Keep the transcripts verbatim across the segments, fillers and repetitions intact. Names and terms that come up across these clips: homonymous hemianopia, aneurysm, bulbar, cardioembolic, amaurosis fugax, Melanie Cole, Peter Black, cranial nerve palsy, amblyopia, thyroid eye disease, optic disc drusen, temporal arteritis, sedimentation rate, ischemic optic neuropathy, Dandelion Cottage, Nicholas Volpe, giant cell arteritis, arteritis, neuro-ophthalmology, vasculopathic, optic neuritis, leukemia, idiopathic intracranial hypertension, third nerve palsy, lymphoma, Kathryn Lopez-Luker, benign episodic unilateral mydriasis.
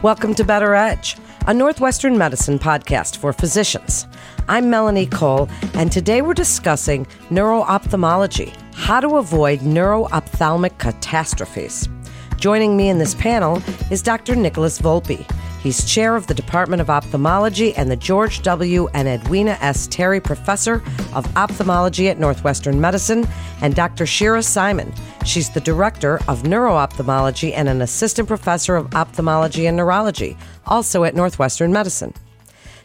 Welcome to Better Edge, a Northwestern Medicine podcast for physicians. I'm Melanie Cole, and today we're discussing neuro-ophthalmology, how to avoid neuro-ophthalmic catastrophes. Joining me in this panel is Doctor Nicholas Volpe. He's chair of the Department of Ophthalmology and the George W. and Edwina S. Terry Professor of Ophthalmology at Northwestern Medicine, and Doctor Shira Simon. She's the director of neuro-ophthalmology and an assistant professor of ophthalmology and neurology, also at Northwestern Medicine.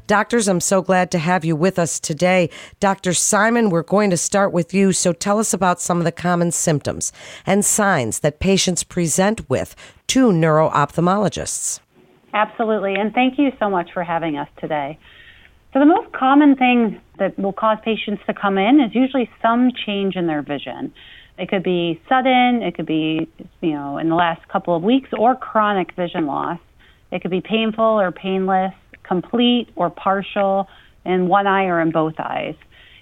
Doctors, I'm so glad to have you with us today. Doctor Simon, we're going to start with you, so tell us about some of the common symptoms and signs that patients present with to neuro-ophthalmologists. Absolutely, and thank you so much for having us today. So the most common thing that will cause patients to come in is usually some change in their vision. It could be sudden, it could be, you know, in the last couple of weeks, or chronic vision loss. It could be painful or painless, complete or partial, in one eye or in both eyes.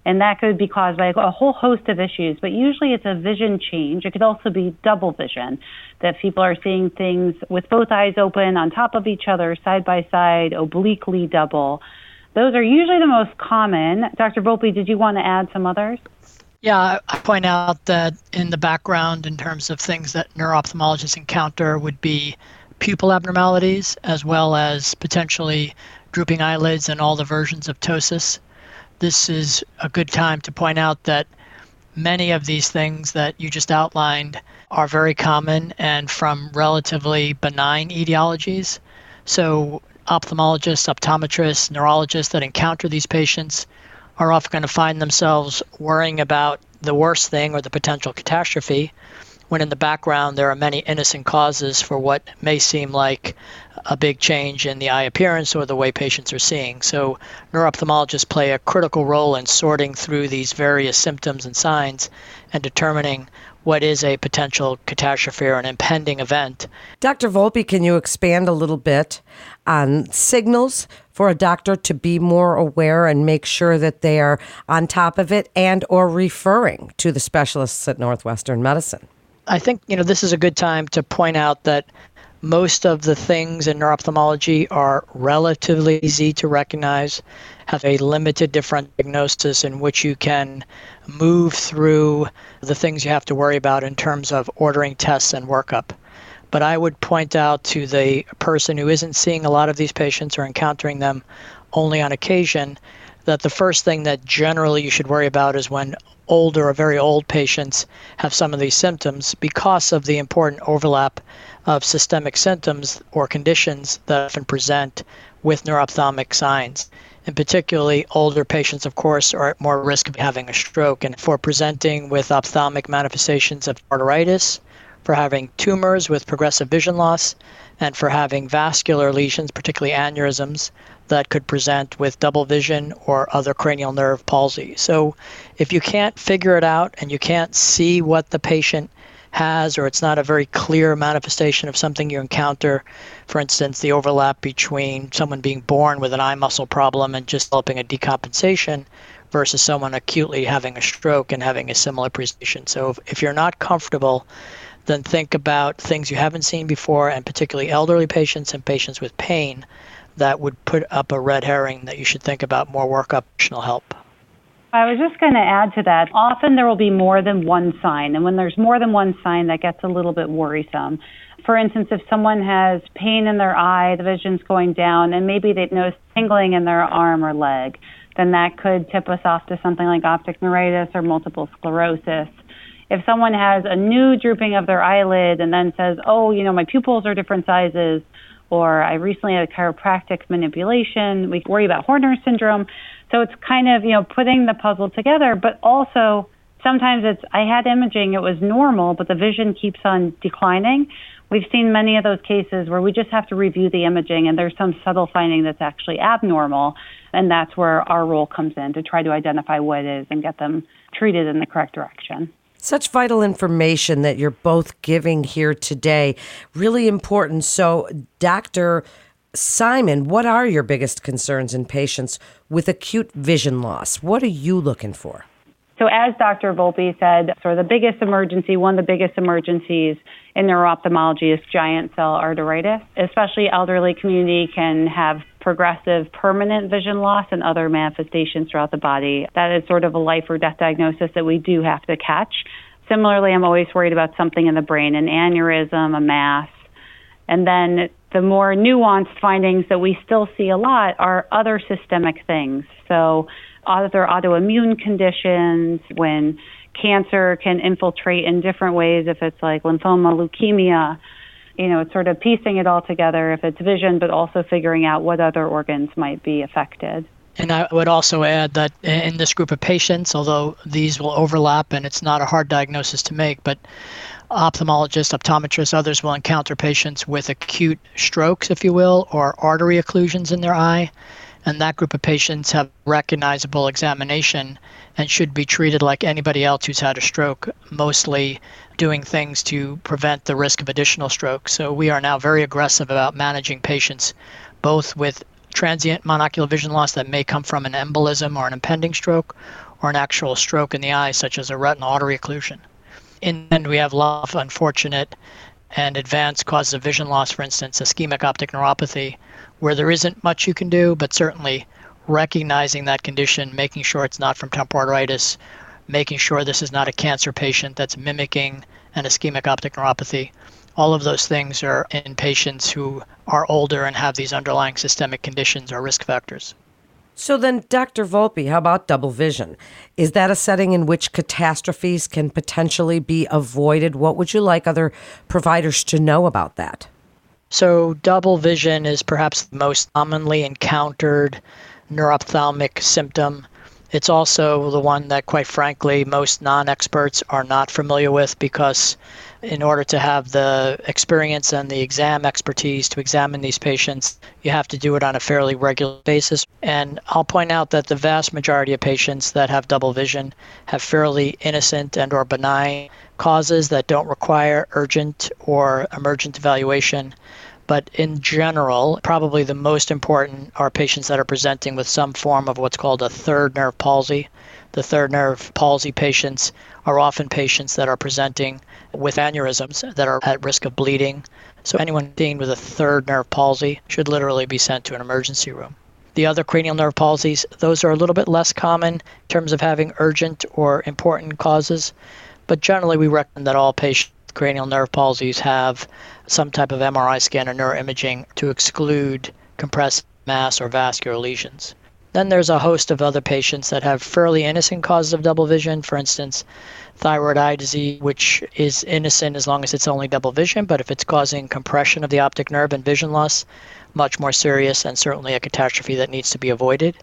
And that could be caused by a whole host of issues, but usually it's a vision change. It could also be double vision, that people are seeing things with both eyes open, on top of each other, side by side, obliquely double. Those are usually the most common. Doctor Volpe, did you want to add some others? Yeah, I point out that in the background, in terms of things that neuro-ophthalmologists encounter, would be pupil abnormalities, as well as potentially drooping eyelids and all the versions of ptosis. This is a good time to point out that many of these things that you just outlined are very common and from relatively benign etiologies. So ophthalmologists, optometrists, neurologists that encounter these patients are often going to find themselves worrying about the worst thing or the potential catastrophe, when in the background there are many innocent causes for what may seem like a big change in the eye appearance or the way patients are seeing. So neuro-ophthalmologists play a critical role in sorting through these various symptoms and signs and determining what is a potential catastrophe or an impending event. Doctor Volpe, can you expand a little bit on signals for a doctor to be more aware and make sure that they are on top of it and or referring to the specialists at Northwestern Medicine? I think, you know, this is a good time to point out that most of the things in neuro-ophthalmology are relatively easy to recognize, have a limited different diagnosis in which you can move through the things you have to worry about in terms of ordering tests and workup. But I would point out to the person who isn't seeing a lot of these patients or encountering them only on occasion that the first thing that generally you should worry about is when older or very old patients have some of these symptoms, because of the important overlap of systemic symptoms or conditions that often present with neuro-ophthalmic signs. And particularly older patients, of course, are at more risk of having a stroke and for presenting with ophthalmic manifestations of arteritis, for having tumors with progressive vision loss, and for having vascular lesions, particularly aneurysms, that could present with double vision or other cranial nerve palsy. So if you can't figure it out and you can't see what the patient has, or it's not a very clear manifestation of something you encounter, for instance, the overlap between someone being born with an eye muscle problem and just developing a decompensation versus someone acutely having a stroke and having a similar presentation. So if, if you're not comfortable, then think about things you haven't seen before, and particularly elderly patients and patients with pain, that would put up a red herring that you should think about more workup optional help. I was just going to add to that. Often there will be more than one sign, and when there's more than one sign, that gets a little bit worrisome. For instance, if someone has pain in their eye, the vision's going down, and maybe they've noticed tingling in their arm or leg, then that could tip us off to something like optic neuritis or multiple sclerosis. If someone has a new drooping of their eyelid and then says, oh, you know, my pupils are different sizes, or I recently had a chiropractic manipulation, we worry about Horner's syndrome. So it's kind of, you know, putting the puzzle together, but also sometimes it's, I had imaging, it was normal, but the vision keeps on declining. We've seen many of those cases where we just have to review the imaging and there's some subtle finding that's actually abnormal, and that's where our role comes in to try to identify what it is and get them treated in the correct direction. Such vital information that you're both giving here today, really important. So, Doctor Simon, what are your biggest concerns in patients with acute vision loss? What are you looking for? So as Doctor Volpe said, sort of the biggest emergency, one of the biggest emergencies in neuro-ophthalmology is giant cell arteritis. Especially elderly community can have progressive permanent vision loss and other manifestations throughout the body. That is sort of a life or death diagnosis that we do have to catch. Similarly, I'm always worried about something in the brain, an aneurysm, a mass. And then the more nuanced findings that we still see a lot are other systemic things. So other autoimmune conditions, when cancer can infiltrate in different ways, if it's like lymphoma, leukemia, you know, it's sort of piecing it all together if it's vision, but also figuring out what other organs might be affected. And I would also add that in this group of patients, although these will overlap and it's not a hard diagnosis to make, but ophthalmologists, optometrists, others will encounter patients with acute strokes, if you will, or artery occlusions in their eye. And that group of patients have recognizable examination and should be treated like anybody else who's had a stroke, mostly doing things to prevent the risk of additional strokes. So we are now very aggressive about managing patients, both with transient monocular vision loss that may come from an embolism or an impending stroke, or an actual stroke in the eye, such as a retinal artery occlusion. In the end, we have a lot of unfortunate and advanced causes of vision loss, for instance, ischemic optic neuropathy, where there isn't much you can do, but certainly recognizing that condition, making sure it's not from temporal arteritis, making sure this is not a cancer patient that's mimicking an ischemic optic neuropathy. All of those things are in patients who are older and have these underlying systemic conditions or risk factors. So then, Doctor Volpe, how about double vision? Is that a setting in which catastrophes can potentially be avoided? What would you like other providers to know about that? So double vision is perhaps the most commonly encountered neuroophthalmic symptom. It's also the one that, quite frankly, most non-experts are not familiar with, because in order to have the experience and the exam expertise to examine these patients, you have to do it on a fairly regular basis. And I'll point out that the vast majority of patients that have double vision have fairly innocent and or benign causes that don't require urgent or emergent evaluation. But in general, probably the most important are patients that are presenting with some form of what's called a third nerve palsy. The third nerve palsy patients are often patients that are presenting with aneurysms that are at risk of bleeding. So anyone seen with a third nerve palsy should literally be sent to an emergency room. The other cranial nerve palsies, those are a little bit less common in terms of having urgent or important causes. But generally, we recommend that all patients with cranial nerve palsies have some type of M R I scan or neuroimaging to exclude compressed mass or vascular lesions. Then there's a host of other patients that have fairly innocent causes of double vision. For instance, thyroid eye disease, which is innocent as long as it's only double vision, but if it's causing compression of the optic nerve and vision loss, much more serious and certainly a catastrophe that needs to be avoided.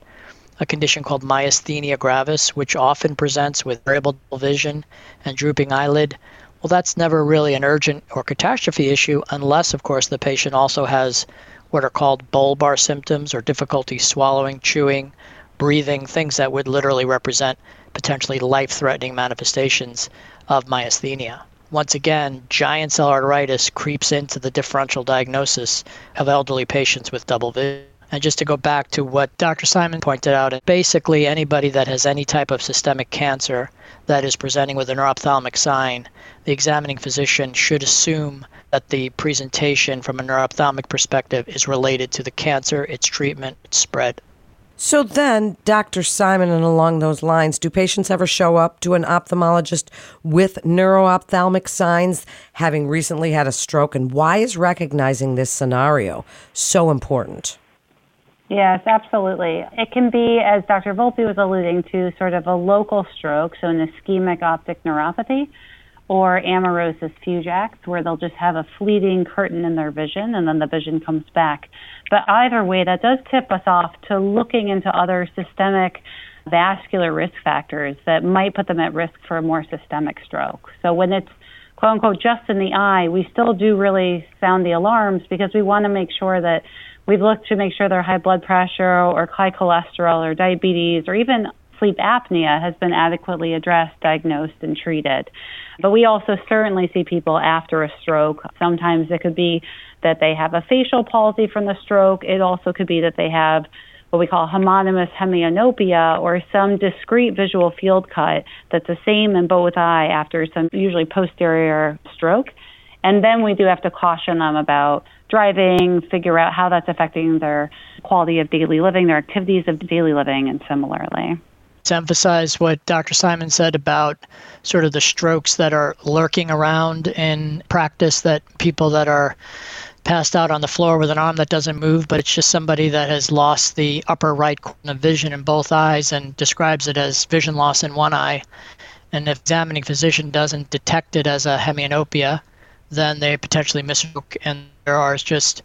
A condition called myasthenia gravis, which often presents with variable vision and drooping eyelid. Well, that's never really an urgent or catastrophe issue unless, of course, the patient also has what are called bulbar symptoms or difficulty swallowing, chewing, breathing, things that would literally represent potentially life-threatening manifestations of myasthenia. Once again, giant cell arteritis creeps into the differential diagnosis of elderly patients with double vision. And just to go back to what Doctor Simon pointed out, basically anybody that has any type of systemic cancer that is presenting with a neuroophthalmic sign, the examining physician should assume that the presentation from a neuroophthalmic perspective is related to the cancer, its treatment, its spread. So then, Doctor Simon, and along those lines, do patients ever show up to an ophthalmologist with neuroophthalmic signs, having recently had a stroke? And why is recognizing this scenario so important? Yes, absolutely. It can be, as Doctor Volpe was alluding to, sort of a local stroke, so an ischemic optic neuropathy, or amaurosis fugax, where they'll just have a fleeting curtain in their vision, and then the vision comes back. But either way, that does tip us off to looking into other systemic vascular risk factors that might put them at risk for a more systemic stroke. So when it's, quote unquote, just in the eye, we still do really sound the alarms because we want to make sure that we've looked to make sure their high blood pressure or high cholesterol or diabetes or even sleep apnea has been adequately addressed, diagnosed, and treated. But we also certainly see people after a stroke. Sometimes it could be that they have a facial palsy from the stroke. It also could be that they have what we call homonymous hemianopia, or some discrete visual field cut that's the same in both eye after some usually posterior stroke. And then we do have to caution them about driving, figure out how that's affecting their quality of daily living, their activities of daily living, and similarly. To emphasize what Doctor Simon said about sort of the strokes that are lurking around in practice, that people that are passed out on the floor with an arm that doesn't move, but it's just somebody that has lost the upper right corner of vision in both eyes and describes it as vision loss in one eye. And if the examining physician doesn't detect it as a hemianopia, then they potentially misspoke. And there are just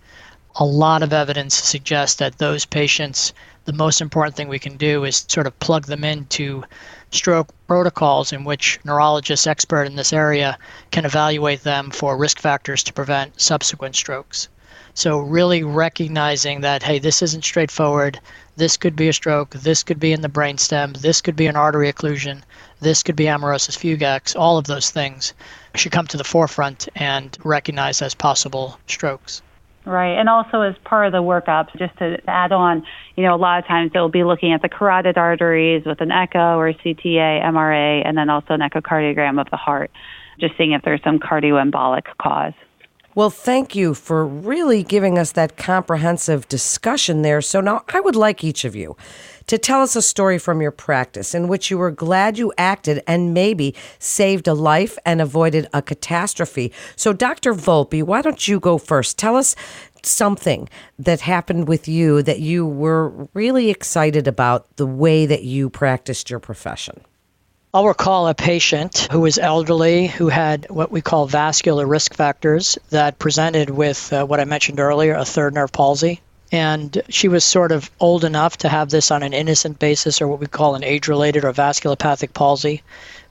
a lot of evidence to suggest that those patients, the most important thing we can do is sort of plug them into stroke protocols in which neurologists expert in this area can evaluate them for risk factors to prevent subsequent strokes. So really recognizing that, hey, this isn't straightforward. This could be a stroke. This could be in the brainstem. This could be an artery occlusion. This could be amaurosis fugax. All of those things should come to the forefront and recognize as possible strokes. Right. And also as part of the workup, just to add on, you know, a lot of times they'll be looking at the carotid arteries with an echo or C T A, M R A, and then also an echocardiogram of the heart, just seeing if there's some cardioembolic cause. Well, thank you for really giving us that comprehensive discussion there. So now I would like each of you to tell us a story from your practice in which you were glad you acted and maybe saved a life and avoided a catastrophe. So Doctor Volpe, why don't you go first? Tell us something that happened with you that you were really excited about the way that you practiced your profession. I'll recall a patient who was elderly who had what we call vascular risk factors that presented with uh, what I mentioned earlier, a third nerve palsy. And she was sort of old enough to have this on an innocent basis, or what we call an age-related or vasculopathic palsy.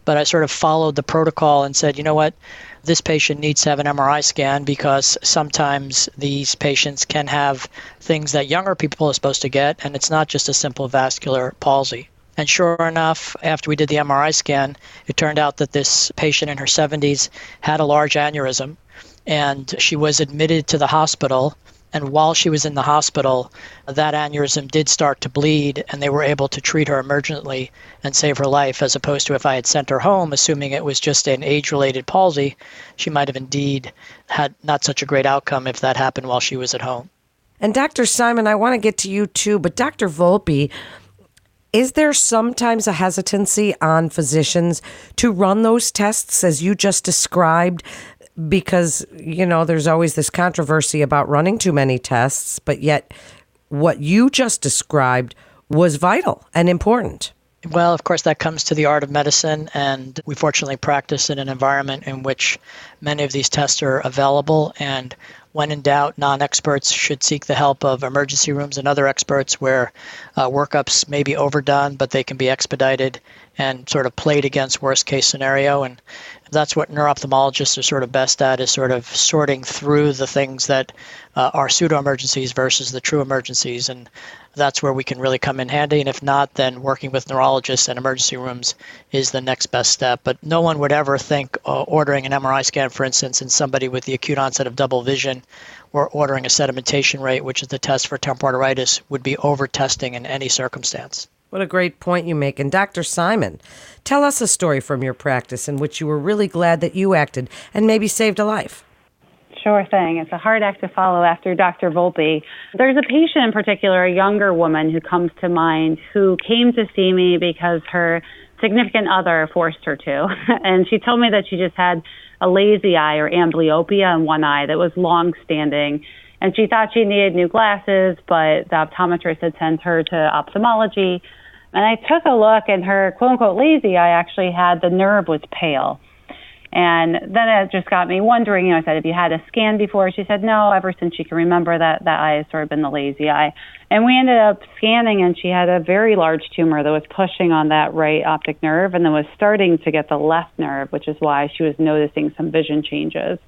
But I sort of followed the protocol and said, you know what, this patient needs to have an M R I scan because sometimes these patients can have things that younger people are supposed to get, and it's not just a simple vascular palsy. And sure enough, after we did the M R I scan, it turned out that this patient in her seventies had a large aneurysm, and she was admitted to the hospital. And while she was in the hospital, that aneurysm did start to bleed, and they were able to treat her emergently and save her life, as opposed to if I had sent her home, assuming it was just an age-related palsy, she might have indeed had not such a great outcome if that happened while she was at home. And Doctor Simon, I want to get to you too, but Doctor Volpe, is there sometimes a hesitancy on physicians to run those tests as you just described? Because, you know, there's always this controversy about running too many tests, but yet what you just described was vital and important. Well, of course, that comes to the art of medicine, and we fortunately practice in an environment in which many of these tests are available, and when in doubt, non-experts should seek the help of emergency rooms and other experts where uh, workups may be overdone, but they can be expedited and sort of played against worst-case scenario. And that's what neuro-ophthalmologists are sort of best at, is sort of sorting through the things that uh, are pseudo-emergencies versus the true emergencies. And that's where we can really come in handy. And if not, then working with neurologists and emergency rooms is the next best step. But no one would ever think uh, ordering an M R I scan, for instance, in somebody with the acute onset of double vision, or ordering a sedimentation rate, which is the test for temporal arteritis, would be over-testing in any circumstance. What a great point you make. And Doctor Simon, tell us a story from your practice in which you were really glad that you acted and maybe saved a life. Sure thing. It's a hard act to follow after Doctor Volpe. There's a patient in particular, a younger woman who comes to mind, who came to see me because her significant other forced her to. And she told me that she just had a lazy eye or amblyopia in one eye that was long-standing. And she thought she needed new glasses, but the optometrist had sent her to ophthalmology. And I took a look, and her quote-unquote lazy eye actually had, the nerve was pale. And then it just got me wondering, you know, I said, have you had a scan before? She said, no, ever since she can remember that, that eye has sort of been the lazy eye. And we ended up scanning, and she had a very large tumor that was pushing on that right optic nerve and then was starting to get the left nerve, which is why she was noticing some vision changes,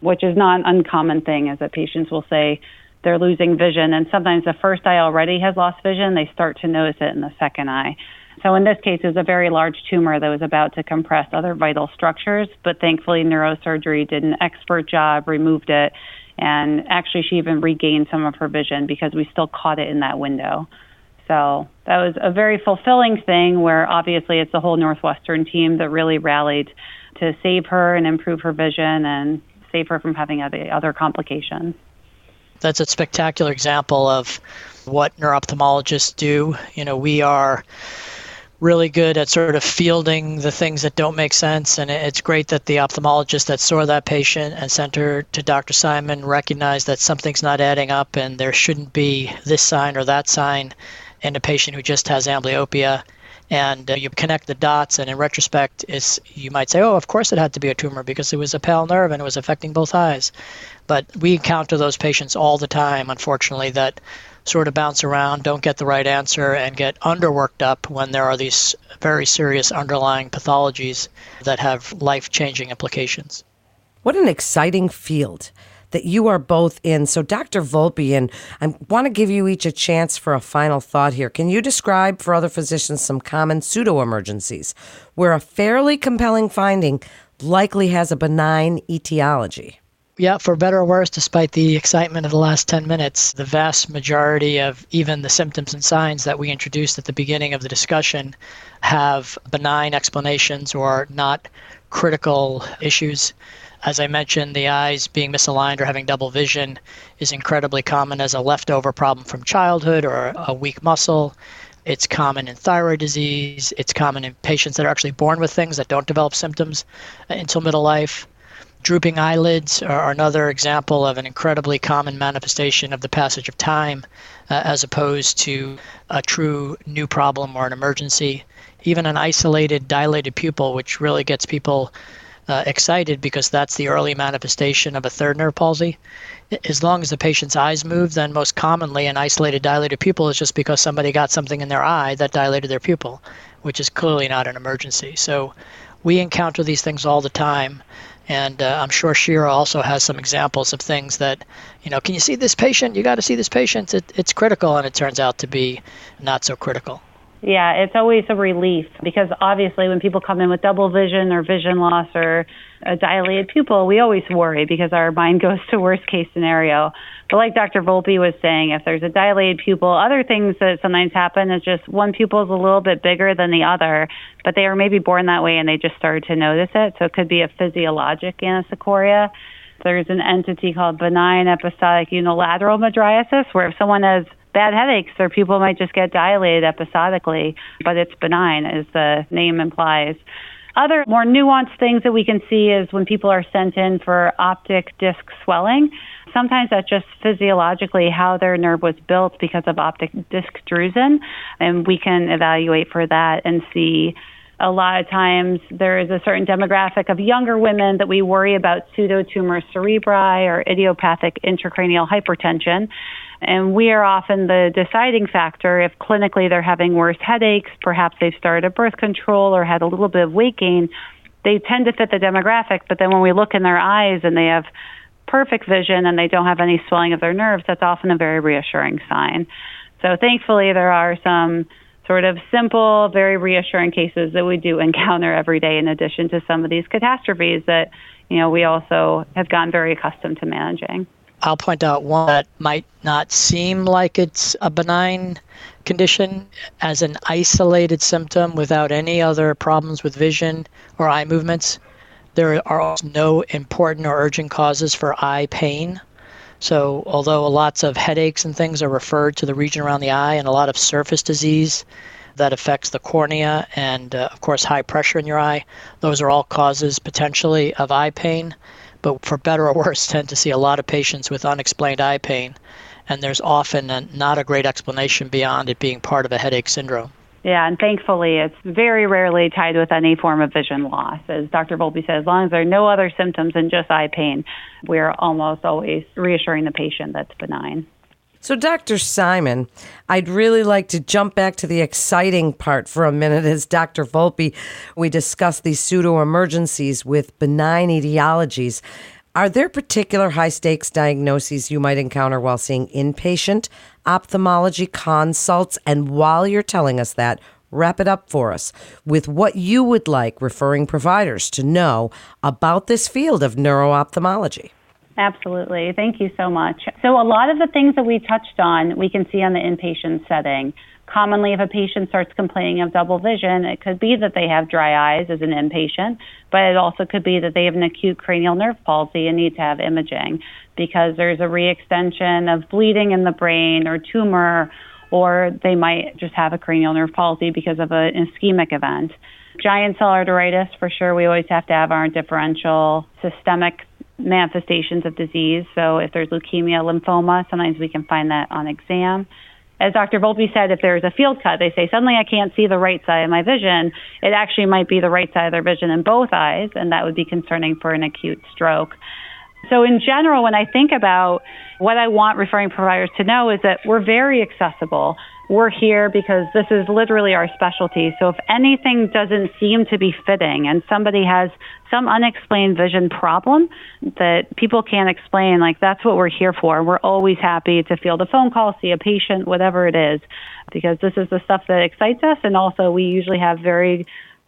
which is not an uncommon thing, is that patients will say they're losing vision. And sometimes the first eye already has lost vision. They start to notice it in the second eye. So in this case, it was a very large tumor that was about to compress other vital structures, but thankfully neurosurgery did an expert job, removed it, and actually she even regained some of her vision because we still caught it in that window. So that was a very fulfilling thing where obviously it's the whole Northwestern team that really rallied to save her and improve her vision and save her from having other complications. That's a spectacular example of what neuro-ophthalmologists do. You know, we are really good at sort of fielding the things that don't make sense. And it's great that the ophthalmologist that saw that patient and sent her to Doctor Simon recognized that something's not adding up and there shouldn't be this sign or that sign in a patient who just has amblyopia. And uh, you connect the dots, and in retrospect, it's, you might say, oh, of course it had to be a tumor because it was a pale nerve and it was affecting both eyes. But we encounter those patients all the time, unfortunately, that sort of bounce around, don't get the right answer, and get underworked up when there are these very serious underlying pathologies that have life-changing implications. What an exciting field that you are both in. So Doctor Volpe, and I want to give you each a chance for a final thought here. Can you describe for other physicians some common pseudo-emergencies where a fairly compelling finding likely has a benign etiology? Yeah, for better or worse, despite the excitement of the last ten minutes, the vast majority of even the symptoms and signs that we introduced at the beginning of the discussion have benign explanations or not critical issues. As I mentioned, the eyes being misaligned or having double vision is incredibly common as a leftover problem from childhood or a weak muscle. It's common in thyroid disease. It's common in patients that are actually born with things that don't develop symptoms until middle life. Drooping eyelids are another example of an incredibly common manifestation of the passage of time, uh, as opposed to a true new problem or an emergency. Even an isolated dilated pupil, which really gets people Uh, excited because that's the early manifestation of a third nerve palsy. As long as the patient's eyes move, then most commonly an isolated dilated pupil is just because somebody got something in their eye that dilated their pupil, which is clearly not an emergency. So we encounter these things all the time. And uh, I'm sure Shira also has some examples of things that, you know, can you see this patient? You got to see this patient. It, it's critical, and it turns out to be not so critical. Yeah, it's always a relief because obviously when people come in with double vision or vision loss or a dilated pupil, we always worry because our mind goes to worst case scenario. But like Doctor Volpe was saying, if there's a dilated pupil, other things that sometimes happen is just one pupil is a little bit bigger than the other, but they were maybe born that way and they just started to notice it. So it could be a physiologic anisocoria. There's an entity called benign episodic unilateral mydriasis where if someone has bad headaches, or people might just get dilated episodically, but it's benign, as the name implies. Other more nuanced things that we can see is when people are sent in for optic disc swelling. Sometimes that's just physiologically how their nerve was built because of optic disc drusen, and we can evaluate for that and see. A lot of times there is a certain demographic of younger women that we worry about pseudotumor cerebri or idiopathic intracranial hypertension. And we are often the deciding factor if clinically they're having worse headaches, perhaps they've started birth control or had a little bit of weight gain. They tend to fit the demographic, but then when we look in their eyes and they have perfect vision and they don't have any swelling of their nerves, that's often a very reassuring sign. So thankfully there are some sort of simple, very reassuring cases that we do encounter every day in addition to some of these catastrophes that, you know, we also have gotten very accustomed to managing. I'll point out one that might not seem like it's a benign condition as an isolated symptom without any other problems with vision or eye movements. There are no important or urgent causes for eye pain. So although lots of headaches and things are referred to the region around the eye and a lot of surface disease that affects the cornea and, uh, of course, high pressure in your eye, those are all causes potentially of eye pain. But for better or worse, tend to see a lot of patients with unexplained eye pain. And there's often a, not a great explanation beyond it being part of a headache syndrome. Yeah, and thankfully, it's very rarely tied with any form of vision loss. As Doctor Volpe said, as long as there are no other symptoms and just eye pain, we're almost always reassuring the patient that's benign. So, Doctor Simon, I'd really like to jump back to the exciting part for a minute. As Doctor Volpe, we discussed these pseudo-emergencies with benign etiologies. Are there particular high-stakes diagnoses you might encounter while seeing inpatient ophthalmology consults? And while you're telling us that, wrap it up for us with what you would like referring providers to know about this field of neuro-ophthalmology. Absolutely. Thank you so much. So a lot of the things that we touched on, we can see on the inpatient setting. Commonly, if a patient starts complaining of double vision, it could be that they have dry eyes as an inpatient, but it also could be that they have an acute cranial nerve palsy and need to have imaging because there's a re-extension of bleeding in the brain or tumor, or they might just have a cranial nerve palsy because of an ischemic event. Giant cell arteritis, for sure, we always have to have our differential systemic manifestations of disease. So if there's leukemia, lymphoma, sometimes we can find that on exam. As Doctor Volpe said, if there's a field cut, they say, suddenly I can't see the right side of my vision. It actually might be the right side of their vision in both eyes, and that would be concerning for an acute stroke. So in general, when I think about what I want referring providers to know is that we're very accessible. We're here because this is literally our specialty. So if anything doesn't seem to be fitting and somebody has some unexplained vision problem that people can't explain, like that's what we're here for. We're always happy to field a phone call, see a patient, whatever it is, because this is the stuff that excites us. And also we usually have very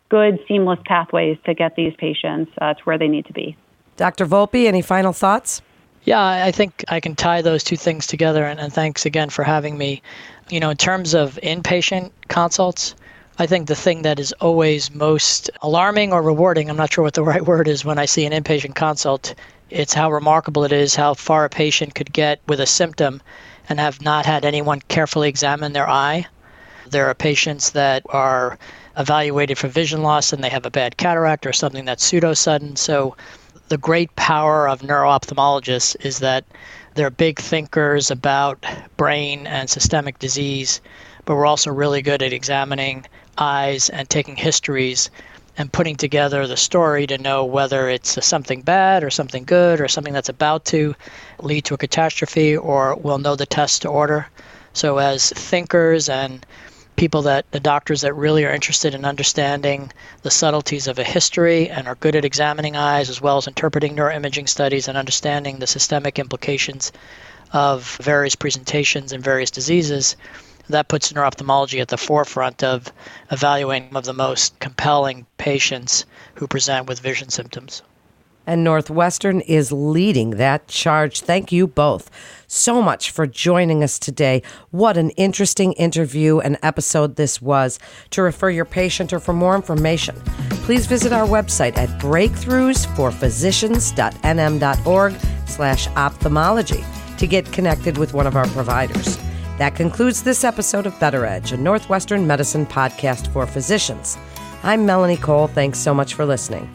good, seamless pathways to get these patients uh, to where they need to be. Doctor Volpe, any final thoughts? Yeah, I think I can tie those two things together, and, and thanks again for having me. You know, in terms of inpatient consults, I think the thing that is always most alarming or rewarding, I'm not sure what the right word is when I see an inpatient consult, it's how remarkable it is how far a patient could get with a symptom and have not had anyone carefully examine their eye. There are patients that are evaluated for vision loss and they have a bad cataract or something that's pseudo-sudden. So the great power of neuro-ophthalmologists is that they're big thinkers about brain and systemic disease, but we're also really good at examining eyes and taking histories and putting together the story to know whether it's something bad or something good or something that's about to lead to a catastrophe, or we'll know the test to order. So as thinkers and people that the doctors that really are interested in understanding the subtleties of a history and are good at examining eyes as well as interpreting neuroimaging studies and understanding the systemic implications of various presentations and various diseases, that puts neuro-ophthalmology at the forefront of evaluating some of the most compelling patients who present with vision symptoms. And Northwestern is leading that charge. Thank you both so much for joining us today. What an interesting interview and episode this was. To refer your patient or for more information, please visit our website at breakthroughsforphysicians.nm.org slash ophthalmology to get connected with one of our providers. That concludes this episode of Better Edge, a Northwestern Medicine podcast for physicians. I'm Melanie Cole. Thanks so much for listening.